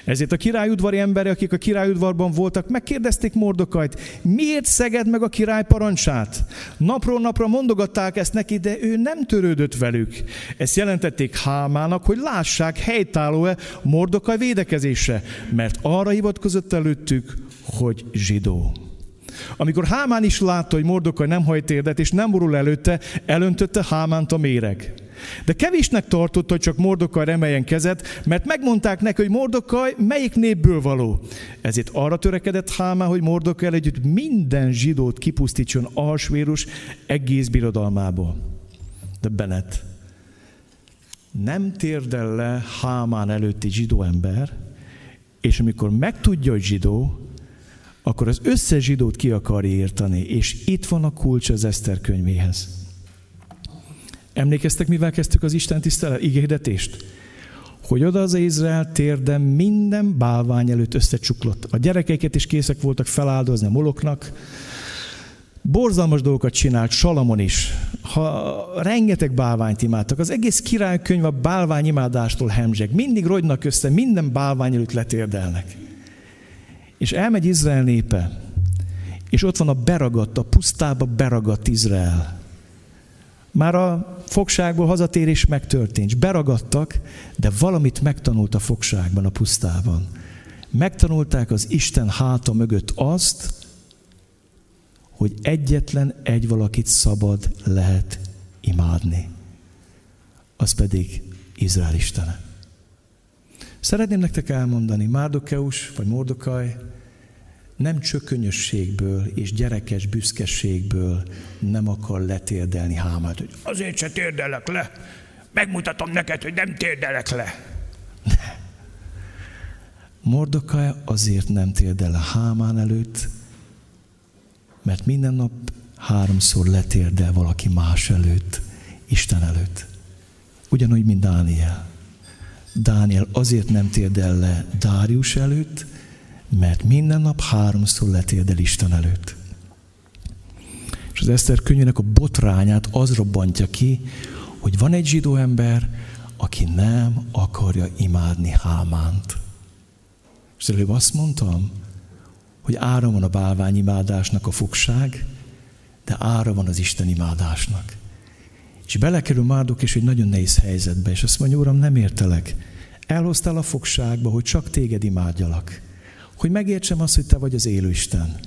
Ezért a királyudvari emberek, akik a királyudvarban voltak, megkérdezték Mordokajt, miért szeged meg a király parancsát? Napról napra mondogatták ezt neki, de ő nem törődött velük. Ezt jelentették Hámának, hogy lássák, helytálló-e Mordokaj védekezése, mert arra hivatkozott előttük, hogy zsidó. Amikor Hámán is látta, hogy Mordokaj nem hajt térdet és nem borul előtte, elöntötte Hámánt a méreg. De kevésnek tartotta, hogy csak Mordokaj emeljen kezet, mert megmondták neki, hogy Mordokaj melyik népből való. Ezért arra törekedett Hámán, hogy Mordokaj együtt minden zsidót kipusztítson Ahasvérus egész birodalmából. De Benet, nem térdel le Hámán előtti zsidó ember, és amikor megtudja, hogy zsidó, akkor az összes zsidót ki akarja írtani, és itt van a kulcs az Eszter könyvéhez. Emlékeztek, mivel kezdtük az Isten tisztelet ígérdetést? Hogy oda az Izrael térden minden bálvány előtt összecsuklott. A gyerekeiket is készek voltak feláldozni a moloknak. Borzalmas dolgokat csinált Salamon is. Rengeteg bálványt imádtak. Az egész királykönyv a bálványimádástól hemzseg. Mindig rogynak össze, minden bálvány előtt letérdelnek. És elmegy Izrael népe, és ott van a beragadt, a pusztába beragadt Izrael. Már a fogságból hazatérés megtörtént. Beragadtak, de valamit megtanult a fogságban, a pusztában. Megtanulták az Isten háta mögött azt, hogy egyetlen egy valakit szabad lehet imádni. Az pedig Izrael Istene. Szeretném nektek elmondani, Mardokeus vagy Mordokaj nem csökönyösségből és gyerekes büszkeségből nem akar letérdelni Hámát, hogy azért se térdelek le, megmutatom neked, hogy nem térdelek le. De. Mordokaj azért nem térdel le Hámán előtt, mert minden nap 3-szor letérdel valaki más előtt, Isten előtt. Ugyanúgy, mint Dániel. Dániel azért nem térdel le Dáriusz előtt, mert minden nap 3-szor letérdel Isten előtt. És az Eszter könyvének a botrányát az robbantja ki, hogy van egy zsidó ember, aki nem akarja imádni Hámánt. És előbb azt mondtam, hogy ára van a bálványimádásnak a fogság, de ára van az Isten imádásnak. És belekerül Mardok is egy nagyon nehéz helyzetbe, és azt mondja, Uram, nem értelek. Elhoztál a fogságba, hogy csak téged imádjalak. Hogy megértsem azt, hogy te vagy az élő Isten.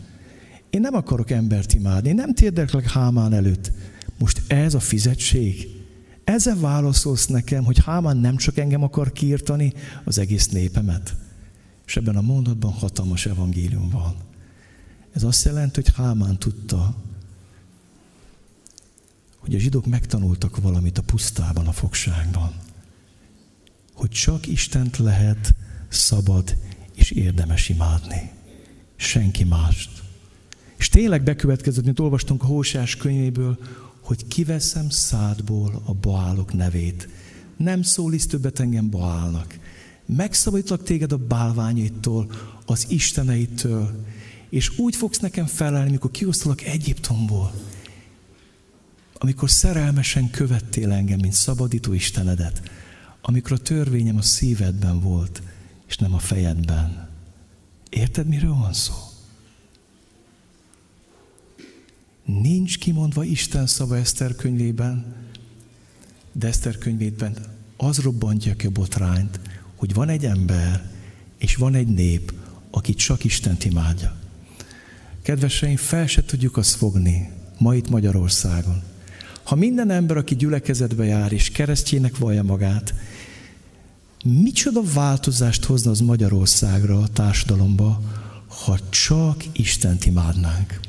Én nem akarok embert imádni, én nem térdeklek Hámán előtt. Most ez a fizetség? Ezzel válaszolsz nekem, hogy Hámán nem csak engem akar kiirtani, az egész népemet. És ebben a mondatban hatalmas evangélium van. Ez azt jelenti, hogy Hámán tudta, hogy a zsidók megtanultak valamit a pusztában, a fogságban. Hogy csak Istent lehet szabad és érdemes imádni. Senki mást. És tényleg bekövetkezett, mint olvastunk a Hóseás könyvéből, hogy kiveszem szádból a Baálok nevét. Nem szólísz többet engem Baálnak. Megszabadítlak téged a bálványaitól, az isteneitől, és úgy fogsz nekem felelni, mikor kiosztalak Egyiptomból. Amikor szerelmesen követtél engem, mint szabadító Istenedet, amikor a törvényem a szívedben volt, és nem a fejedben. Érted, miről van szó? Nincs kimondva Isten szava Eszter könyvében, de Eszter könyvében az robbantja ki a botrányt, hogy van egy ember, és van egy nép, aki csak Istent imádja. Kedveseim, fel se tudjuk azt fogni, ma itt Magyarországon. Ha minden ember, aki gyülekezetbe jár és keresztjének vallja magát, micsoda változást hozna az Magyarországra, a társadalomba, ha csak Istent imádnánk.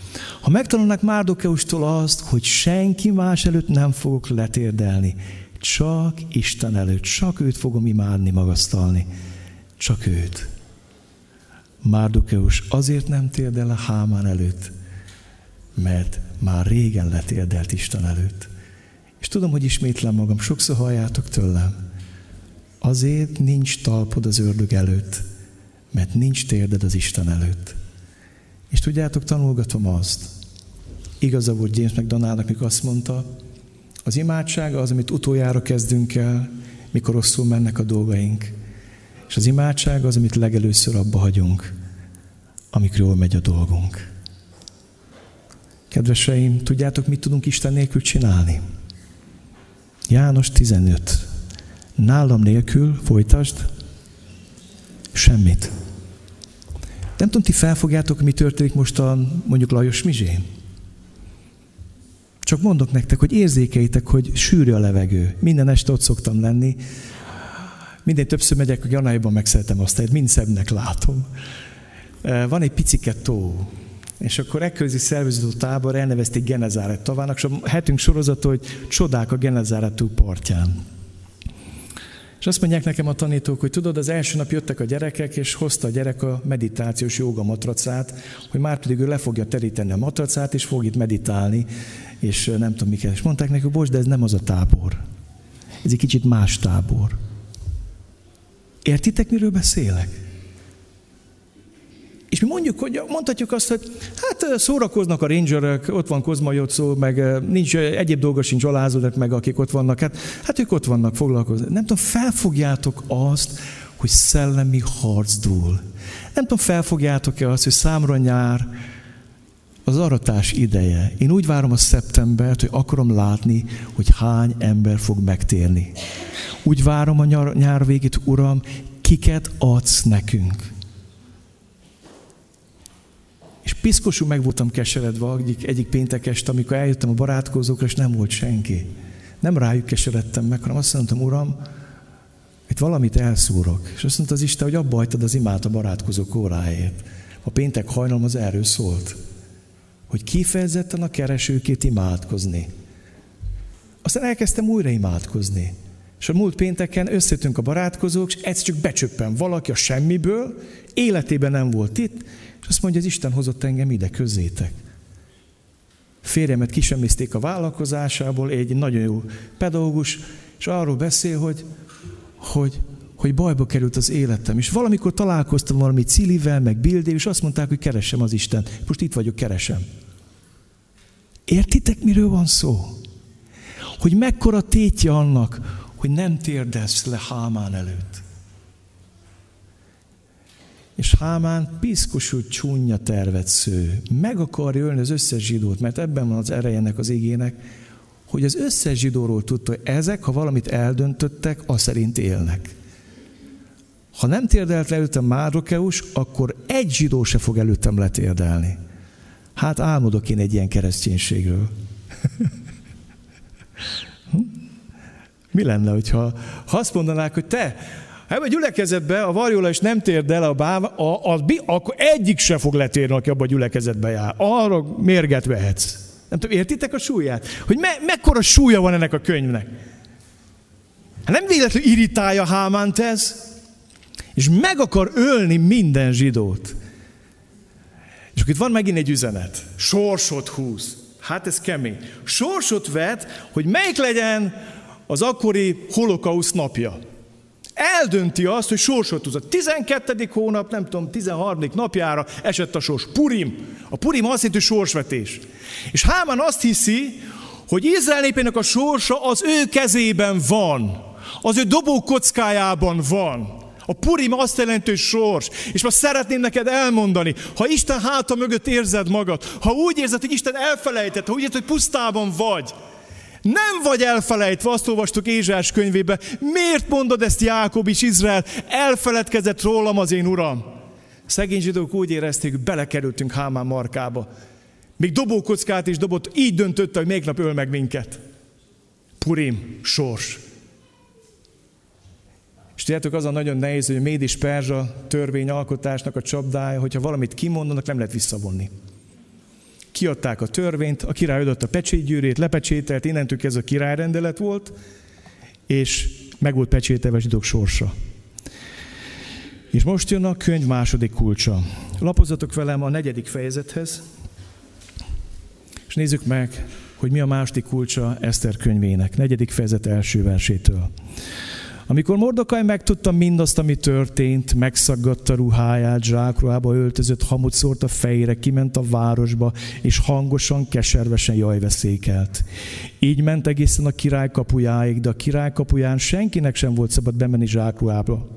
Ha megtanulnák Mardokeustól azt, hogy senki más előtt nem fogok letérdelni, csak Isten előtt, csak őt fogom imádni, magasztalni, csak őt. Mardokeus azért nem térdel a Hámán előtt, mert már régen letérdelt Isten előtt. És tudom, hogy ismétlem magam, sokszor halljátok tőlem. Azért nincs talpod az ördög előtt, mert nincs térded az Isten előtt. És tudjátok, tanulgatom azt. Igaza volt James McDonaldnak, mikor azt mondta, az imádság az, amit utoljára kezdünk el, mikor rosszul mennek a dolgaink. És az imádság az, amit legelőször abba hagyunk, amikor jól megy a dolgunk. Kedveseim, tudjátok, mit tudunk Isten nélkül csinálni? János 15. Nálam nélkül, folytasd, semmit. Nem tudom, ti felfogjátok, mi történik mostan mondjuk Lajos Mizsén? Csak mondok nektek, hogy érzékeitek, hogy sűrű a levegő. Minden este ott szoktam lenni. Minden többször megyek, hogy Janaiban megszeretem azt, hogy mind szebbnek látom. Van egy picike tó. És akkor ekközi szerveződő tábor elnevezték Genezáret tavának, és a hetünk sorozata, hogy csodák a Genezáret tó partján. És azt mondják nekem a tanítók, hogy tudod, az első nap jöttek a gyerekek, és hozta a gyerek a meditációs jóga matracát, hogy már pedig ő le fogja teríteni a matracát, és fog itt meditálni, és nem tudom miket. És mondták neki, hogy bocs, de ez nem az a tábor. Ez egy kicsit más tábor. Értitek, miről beszélek? És mi mondjuk, hogy mondhatjuk azt, hogy hát szórakoznak a rangerek, ott van Kozma Jocó, meg nincs, egyéb dolga sincs alázódnak, meg akik ott vannak, hát ők ott vannak, foglalkoznak. Nem tudom, felfogjátok azt, hogy szellemi harc dúl. Nem tudom, felfogjátok-e azt, hogy számra nyár az aratás ideje. Én úgy várom a szeptembert, hogy akarom látni, hogy hány ember fog megtérni. Úgy várom a nyár végét, Uram, kiket adsz nekünk. És piszkosul meg voltam keseredve egyik péntek este, amikor eljöttem a barátkozókra, és nem volt senki. Nem rájuk keseredtem meg, hanem azt mondtam, Uram, itt valamit elszúrok. És azt mondta az Isten, hogy abba hagytad az imát a barátkozók óráért. A péntek hajnalom az erről szólt, hogy kifejezetten a keresőkét imádkozni. Aztán elkezdtem újra imádkozni. És a múlt pénteken összetünk a barátkozók, és egyszer csak becsöppen valaki a semmiből, életében nem volt itt, és azt mondja, az Isten hozott engem ide közzétek. Férjemet kisemlézték a vállalkozásából, egy nagyon jó pedagógus, és arról beszél, hogy bajba került az életem. És valamikor találkoztam valami Cilivel, meg Bildével, és azt mondták, hogy keressem az Istent. Most itt vagyok, keresem. Értitek, miről van szó? Hogy mekkora tétje annak, hogy nem térdelsz le Hámán előtt. És Hámán piszkosul csúnya tervet sző. Meg akarja ölni az összes zsidót, mert ebben van az ereje ennek az igének, hogy az összes zsidóról tudta, hogy ezek, ha valamit eldöntöttek, az szerint élnek. Ha nem térdelt le előttem Márdokeus, akkor egy zsidó se fog előttem letérdelni. Hát álmodok én egy ilyen kereszténységről. Mi lenne, hogyha azt mondanák, hogy te, ha ebben a gyülekezetben a varjóla is nem térdel a báva, akkor egyik se fog letérni, aki abban a gyülekezetben jár. Arra mérget vehetsz. Nem tudom, értitek a súlyát? Hogy mekkora súlya van ennek a könyvnek? Hát nem véletlenül irritálja Hámánt ez? És meg akar ölni minden zsidót. És akkor itt van megint egy üzenet. Sorsot húz. Hát ez kemény. Sorsot vet, hogy melyik legyen az akkori holokausz napja. Eldönti azt, hogy sorsot húz. A 12. hónap, nem tudom, 13. napjára esett a sors. Purim. A Purim azt jelenti, hogy sorsvetés. És Hámán azt hiszi, hogy Izrael népének a sorsa az ő kezében van. Az ő dobókockájában van. A Purim azt jelentő sors. És most szeretném neked elmondani, ha Isten háta mögött érzed magad, ha úgy érzed, hogy Isten elfelejtett, ha úgy érzed, hogy pusztában vagy, nem vagy elfelejtve, azt olvastuk Ézsás könyvébe. Miért mondod ezt, Jákob és Izrael? Elfeledkezett rólam az én uram. Szegény zsidók úgy érezték, hogy belekerültünk Hámán markába. Még dobókockát is dobott, így döntött, hogy még nap öl meg minket. Purim, sors. És tudjátok, az a nagyon nehéz, hogy a méd és perzsa törvényalkotásnak a csapdája, hogyha valamit kimondanak, nem lehet visszavonni. Kiadták a törvényt, a király adott a pecsétgyűrűjét, lepecsételt, innentől kezdve a királyrendelet volt, és meg volt pecsételve a zsidók sorsa. És most jön a könyv második kulcsa. Lapozzatok velem a 4. fejezethez, és nézzük meg, hogy mi a második kulcsa Eszter könyvének, 4. fejezet első versétől. Amikor Mordokaj megtudta mindazt, ami történt, megszaggatta ruháját, zsákruhába öltözött, hamut szórt a fejére, kiment a városba, és hangosan, keservesen jajveszékelt. Így ment egészen a király kapujáig, de a király kapuján senkinek sem volt szabad bemenni zsákruhába.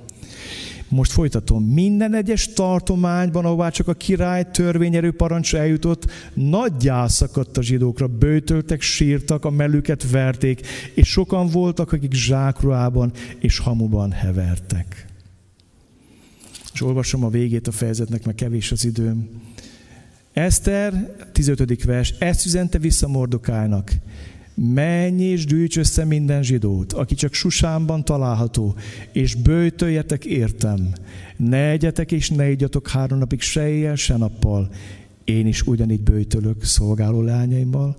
Most folytatom. Minden egyes tartományban, ahová csak a király törvényerő parancs eljutott, nagyjá szakadt a zsidókra, böjtöltek, sírtak, a mellüket verték, és sokan voltak, akik zsákruhában és hamuban hevertek. És olvasom a végét a fejezetnek, mert kevés az időm. Eszter, 15. vers, ezt üzente vissza Mordokájnak. Menj és gyűjts össze minden zsidót, aki csak Susánban található, és böjtöljetek értem. Ne egyetek és ne igyatok 3 napig se éjjel, se nappal. Én is ugyanígy böjtölök szolgáló lányaimmal,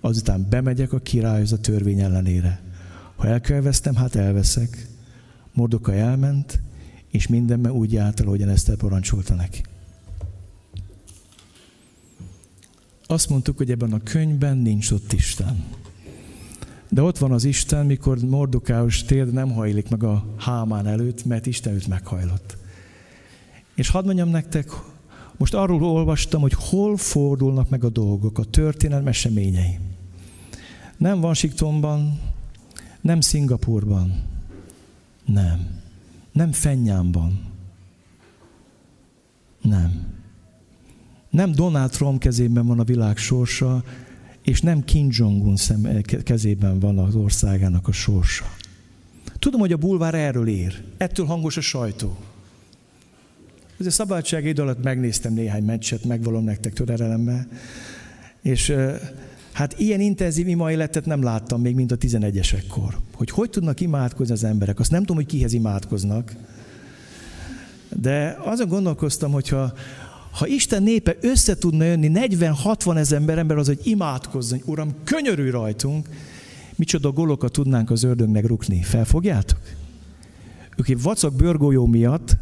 azután bemegyek a királyhoz a törvény ellenére. Ha el kell elvesztem, hát elveszek. Mordokaj elment, és mindenben úgy járt el, ahogyan Eszter parancsolta neki. Azt mondtuk, hogy ebben a könyvben nincs ott Isten. De ott van az Isten, mikor Mordokáus térd nem hajlik meg a Hámán előtt, mert Isten őt meghajlott. És hadd mondjam nektek, most arról olvastam, hogy hol fordulnak meg a dolgok, a történelem eseményei. Nem Washingtonban, nem Szingapurban, nem Fennyánban, nem Donald Trump kezében van a világ sorsa, és nem Kim Jong-un kezében van az országának a sorsa. Tudom, hogy a bulvár erről ér. Ettől hangos a sajtó. Ez a szabadság idő alatt megnéztem néhány meccset, megvalom nektek töredelemmel, és hát ilyen intenzív imaéletet nem láttam még, mint a 11-esekkor. Hogy tudnak imádkozni az emberek? Azt nem tudom, hogy kihez imádkoznak, de azon gondolkoztam, hogyha ha Isten népe össze tudna jönni 40-60 ezer ember az, hogy imádkozzon, Uram, könyörülj rajtunk, micsoda gólokat tudnánk az ördögnek rukni. Felfogjátok? Ők egy vacak bőrgolyó miatt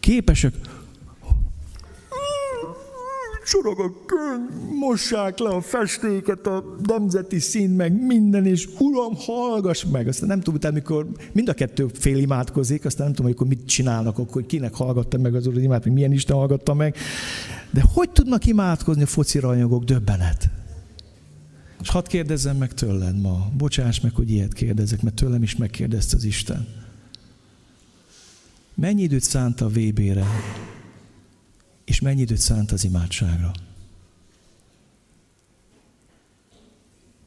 képesek, csorog a könyv, mossák le a festéket, a nemzeti szín, meg minden, és Uram, hallgass meg! Aztán nem tudom, utána, mikor mind a kettő fél imádkozik, aztán nem tudom, amikor mit csinálnak, akkor kinek hallgattam meg az Úr, hogy imád, meg milyen Isten hallgatta meg. De hogy tudnak imádkozni a foci rajongók? Döbbenet. És hadd kérdezzem meg tőled ma. Bocsáss meg, hogy ilyet kérdezek, mert tőlem is megkérdezte az Isten. Mennyi időt szánta a VB-re? És mennyi időt szánt az imádságra?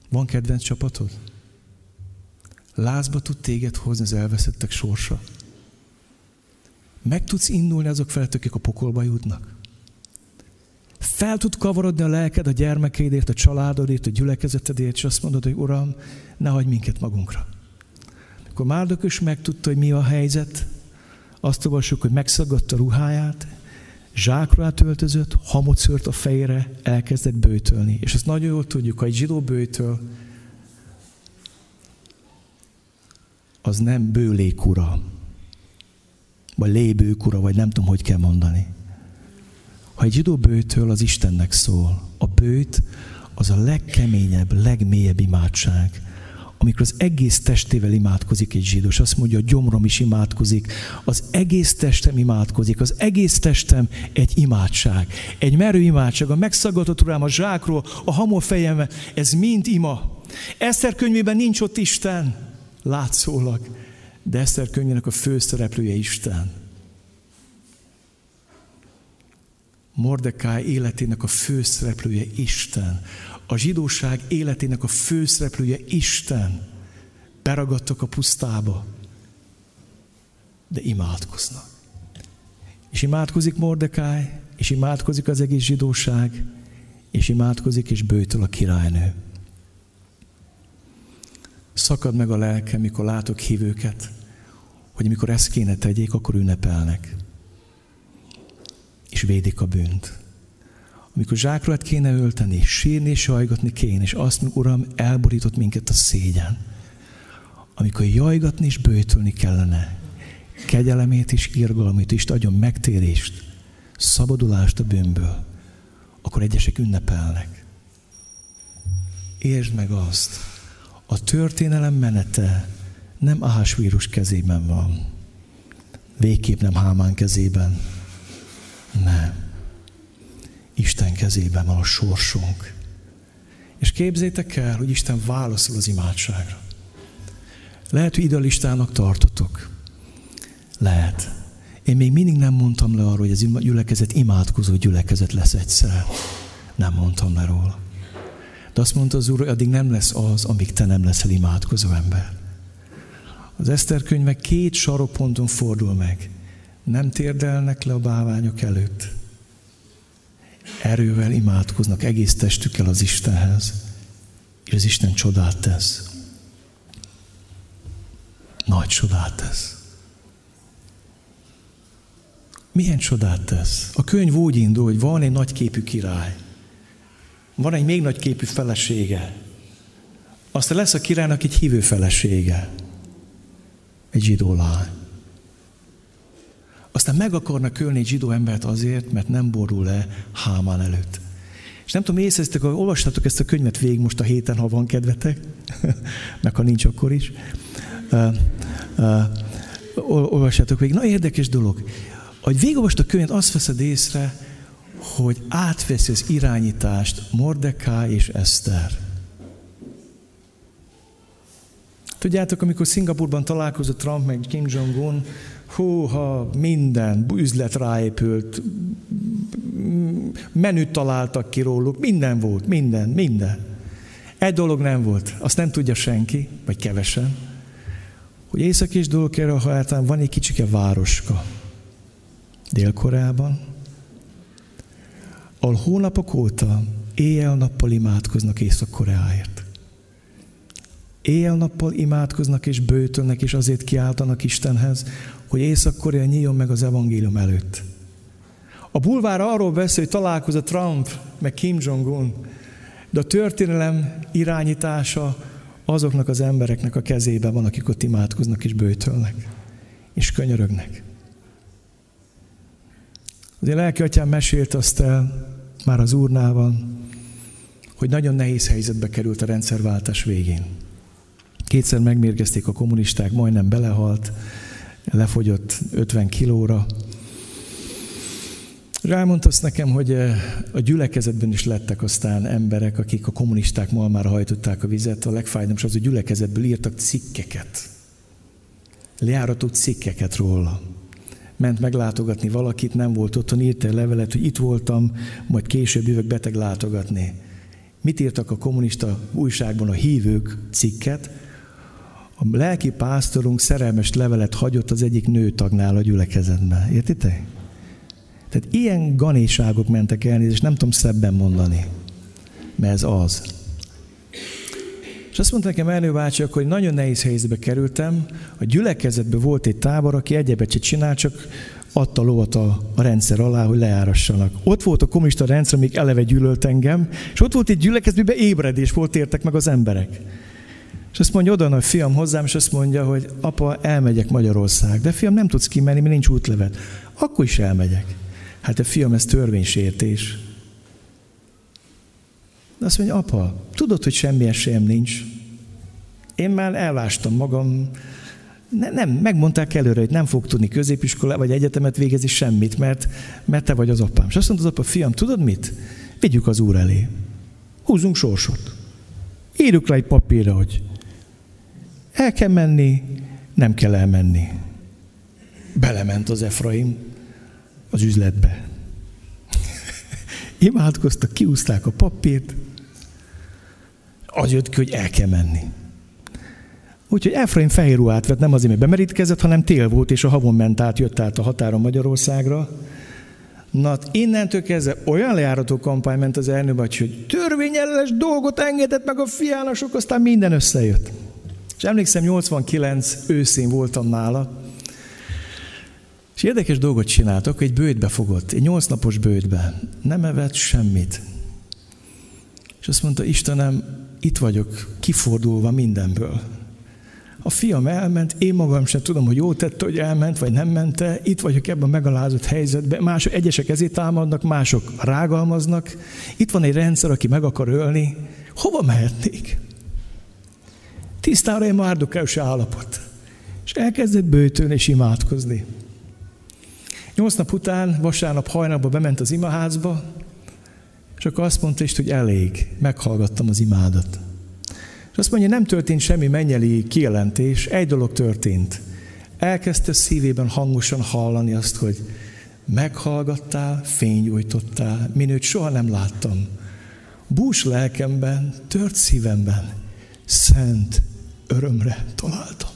Van kedvenc csapatod? Lázba tud téged hozni az elveszettek sorsa? Meg tudsz indulni azok felett, akik a pokolba jutnak. Fel tud kavarodni a lelked a gyermekeidért, a családodért, a gyülekezetedért, és azt mondod, hogy Uram, ne hagyj minket magunkra. Akkor Márdok is megtudta, hogy mi a helyzet. Azt olvassuk, hogy megszaggatta ruháját, zsákra átöltözött, hamut szőrt a fejére, elkezdett böjtölni. És ezt nagyon jól tudjuk, ha egy zsidó böjtöl, az nem bőlékura, vagy lébőkura, vagy nem tudom, hogy kell mondani. Ha egy zsidó böjtöl, az Istennek szól. A böjt az a legkeményebb, legmélyebb imádság, amikor az egész testével imádkozik egy zsidós. Azt mondja, a gyomrom is imádkozik, az egész testem imádkozik, az egész testem egy imádság. Egy merő imádság, a megszaggatott ruhám, a zsákról, a hamol fejemben, ez mind ima. Eszter könyvében nincs ott Isten, látszólag, de Eszter könyvének a főszereplője Isten. Mordokaj életének a főszereplője Isten. A zsidóság életének a főszereplője Isten. Beragadtak a pusztába, de imádkoznak. És imádkozik Mordokaj, és imádkozik az egész zsidóság, és imádkozik, és böjtöl a királynő. Szakad meg a lelkem, mikor látok hívőket, hogy amikor ezt kéne tegyék, akkor ünnepelnek. És védik a bűnt. Amikor zsákruhát kéne ölteni, sírni és jajgatni kéne, és azt mondja, Uram, elborított minket a szégyen. Amikor jajgatni és böjtölni kellene, kegyelemét és irgalmit, Isten adjon megtérést, szabadulást a bűnből, akkor egyesek ünnepelnek. Értsd meg azt, a történelem menete nem Ahasvérus kezében van. Végképp nem Hámán kezében. Nem. Isten kezében van a sorsunk. És képzétek el, hogy Isten válaszol az imádságra. Lehet, hogy idealistának tartotok. Lehet. Én még mindig nem mondtam le arról, hogy ez gyülekezet imádkozó gyülekezet lesz egyszer. Nem mondtam le róla. De azt mondta az Úr, hogy addig nem lesz az, amíg te nem leszel imádkozó ember. Az Eszter könyve 2 sarokponton fordul meg. Nem térdelnek le a bálványok előtt. Erővel imádkoznak, egész testükkel az Istenhez. És az Isten csodát tesz. Nagy csodát tesz. Milyen csodát tesz? A könyv úgy indul, hogy van egy nagyképű király. Van egy még nagyképű felesége. Aztán lesz a királynak egy hívő felesége. Egy zsidó lány. Aztán meg akarnak ölni egy zsidó embert azért, mert nem borul le Hámán előtt. És nem tudom, észrevettétek, hogy olvastatok ezt a könyvet végig most a héten, ha van kedvetek, meg ha nincs, akkor is. Olvassátok végig. Na, érdekes dolog. Ahogy végigolvast a könyvet, azt veszed észre, hogy átveszi az irányítást Mordokaj és Eszter. Tudjátok, amikor Szingapurban találkozott Trump meg Kim Jong-un, húha, minden üzlet ráépült, menüt találtak ki róluk, minden volt, minden. Egy dolog nem volt, azt nem tudja senki, vagy kevesen, hogy északi és Dél-Korea hátán van egy kicsike városka Dél-Koreában, ahol hónapok óta éjjel-nappal imádkoznak Észak-Koreáért. Éjjel-nappal imádkoznak és böjtölnek, és azért kiáltanak Istenhez, hogy Észak-Korea nyíljon meg az evangélium előtt. A bulvár arról beszél, hogy találkozott Trump, meg Kim Jong-un, de a történelem irányítása azoknak az embereknek a kezében van, akik ott imádkoznak és böjtölnek, és könyörögnek. Az én lelki atyám mesélt azt el, már az Úrnál van, hogy nagyon nehéz helyzetbe került a rendszerváltás végén. Kétszer megmérgezték a kommunisták, majdnem belehalt, lefogyott 50 kilóra. Rámondta azt nekem, hogy a gyülekezetben is lettek aztán emberek, akik a kommunisták malmára hajtották a vizet. A legfájdalmas az, hogy gyülekezetből írtak cikkeket. Lejárató cikkeket róla. Ment meglátogatni valakit, nem volt otthon, írt egy levelet, hogy itt voltam, majd később jövök beteg látogatni. Mit írtak a kommunista újságban a hívők cikket? A lelki pásztorunk szerelmes levelet hagyott az egyik nőtagnál a gyülekezetben. Értitek? Tehát ilyen ganéságok mentek el, és nem tudom szebben mondani, mert ez az. És azt mondta nekem Ernő bácsi, hogy nagyon nehéz helyzetbe kerültem, a gyülekezetben volt egy tábor, aki egyebet se csinál, csak adta lovat a rendszer alá, hogy leárassanak. Ott volt a kommunista rendszer, még eleve gyűlölt engem, és ott volt egy gyülekezetben ébredés volt, tértek meg az emberek. És azt mondja, oda a fiam hozzám, és azt mondja, hogy apa, elmegyek Magyarország. De fiam, nem tudsz kimenni, mert nincs útlevet. Akkor is elmegyek. Hát a fiam, ez törvénysértés. De azt mondja, apa, tudod, hogy semmi esélyem nincs. Én már elvástam magam. Nem, megmondták előre, hogy nem fog tudni középiskolát vagy egyetemet végezni semmit, mert te vagy az apám. És azt mondta az apa, fiam, tudod mit? Vigyük az Úr elé. Húzzunk sorsot. Írjuk le egy papírra, hogy el kell menni, nem kell elmenni. Belement az Efraim az üzletbe. Imádkoztak, kiúzták a papírt, az jött ki, hogy el kell menni. Úgyhogy Efraim fehér ruhát vett, nem azért, mert bemerítkezett, hanem tél volt, és a havon ment át, jött át a határon Magyarországra. Na, innentől kezdve olyan lejárató kampány ment az Ernő bácsi, hogy törvényellenes dolgot engedett meg a fiának, aztán minden összejött. És emlékszem, 89 őszén voltam nála, és érdekes dolgot csináltak, egy bőjtbe fogott, egy 8 napos bőjtbe, nem evett semmit. És azt mondta, Istenem, itt vagyok, kifordulva mindenből. A fiam elment, én magam sem tudom, hogy jó tette, hogy elment, vagy nem mente, itt vagyok ebben a megalázott helyzetben, mások, egyesek ezért támadnak, mások rágalmaznak, itt van egy rendszer, aki meg akar ölni, hova mehetnék? Tisztára egy márdokási állapot. És elkezdett böjtölni és imádkozni. 8 nap után, vasárnap hajnalba bement az imaházba, és akkor azt mondta is, hogy elég, meghallgattam az imádat. És azt mondja, nem történt semmi mennyeli kijelentés, egy dolog történt. Elkezdte szívében hangosan hallani azt, hogy meghallgattál, fénygyújtottál, minőt soha nem láttam. Bús lelkemben, tört szívemben, szent örömre találtam.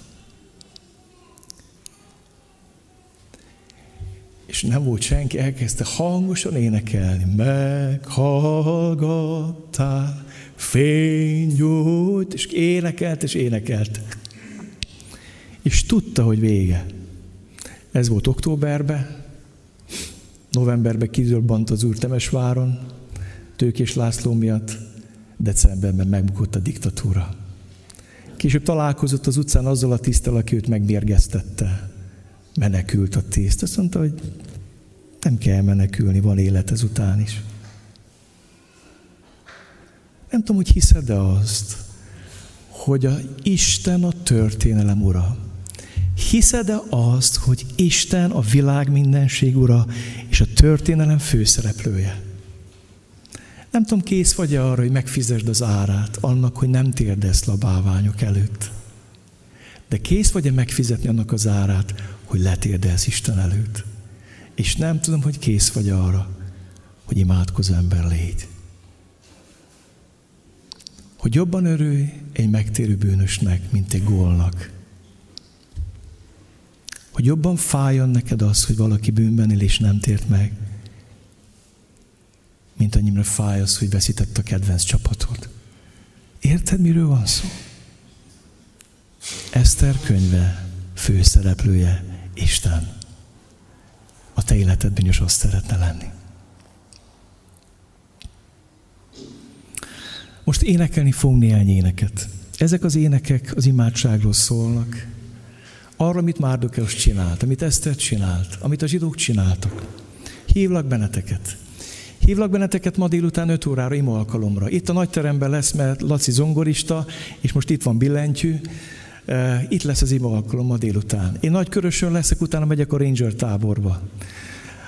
És nem volt senki, elkezdte hangosan énekelni. Meghallgattál, fénygyújt, és énekelt, és énekelt. És tudta, hogy vége. Ez volt októberben, novemberben kizöbbant az Úr Temesváron, Tőkés László miatt, decemberben megbukott a diktatúra. Később találkozott az utcán azzal a tisztel, aki őt megmérgeztette. Menekült a tiszt. Azt mondta, hogy nem kell menekülni, van élet ezután is. Nem tudom, hogy hiszed-e azt, hogy a Isten a történelem ura. Hiszed-e azt, hogy Isten a világ mindenség ura, és a történelem főszereplője? Nem tudom, kész vagy-e arra, hogy megfizesd az árát annak, hogy nem térdesz le a bálványok előtt. De kész vagy-e megfizetni annak az árát, hogy letérdelsz Isten előtt. És nem tudom, hogy kész vagy arra, hogy imádkozó ember légy. Hogy jobban örülj egy megtérő bűnösnek, mint egy gólnak. Hogy jobban fájjon neked az, hogy valaki bűnben él és nem tért meg, mint annyira fáj az, hogy veszített a kedvenc csapatod. Érted, miről van szó? Eszter könyve főszereplője Isten. A te életedben is azt szeretne lenni. Most énekelni fogunk néhány éneket. Ezek az énekek az imádságról szólnak. Arra, amit Márdokeus csinált, amit Eszter csinált, amit a zsidók csináltak. Hívlak benneteket ma délután 5 órára ima alkalomra. Itt a nagyteremben lesz, mert Laci zongorista, és most itt van billentyű. Itt lesz az ima alkalom ma délután. Én Nagykörösön leszek, utána megyek a Ranger táborba.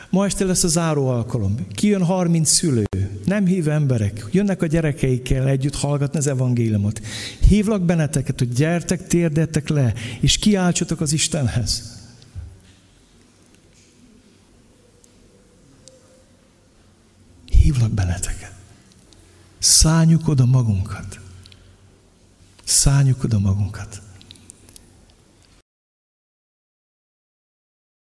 Ma este lesz a záró alkalom. Kijön 30 szülő, nem hívő emberek. Jönnek a gyerekeikkel együtt hallgatni az evangéliumot. Hívlak benneteket, hogy gyertek, térdetek le, és kiáltsatok az Istenhez. Hívlak benneteket. Szálljuk oda magunkat.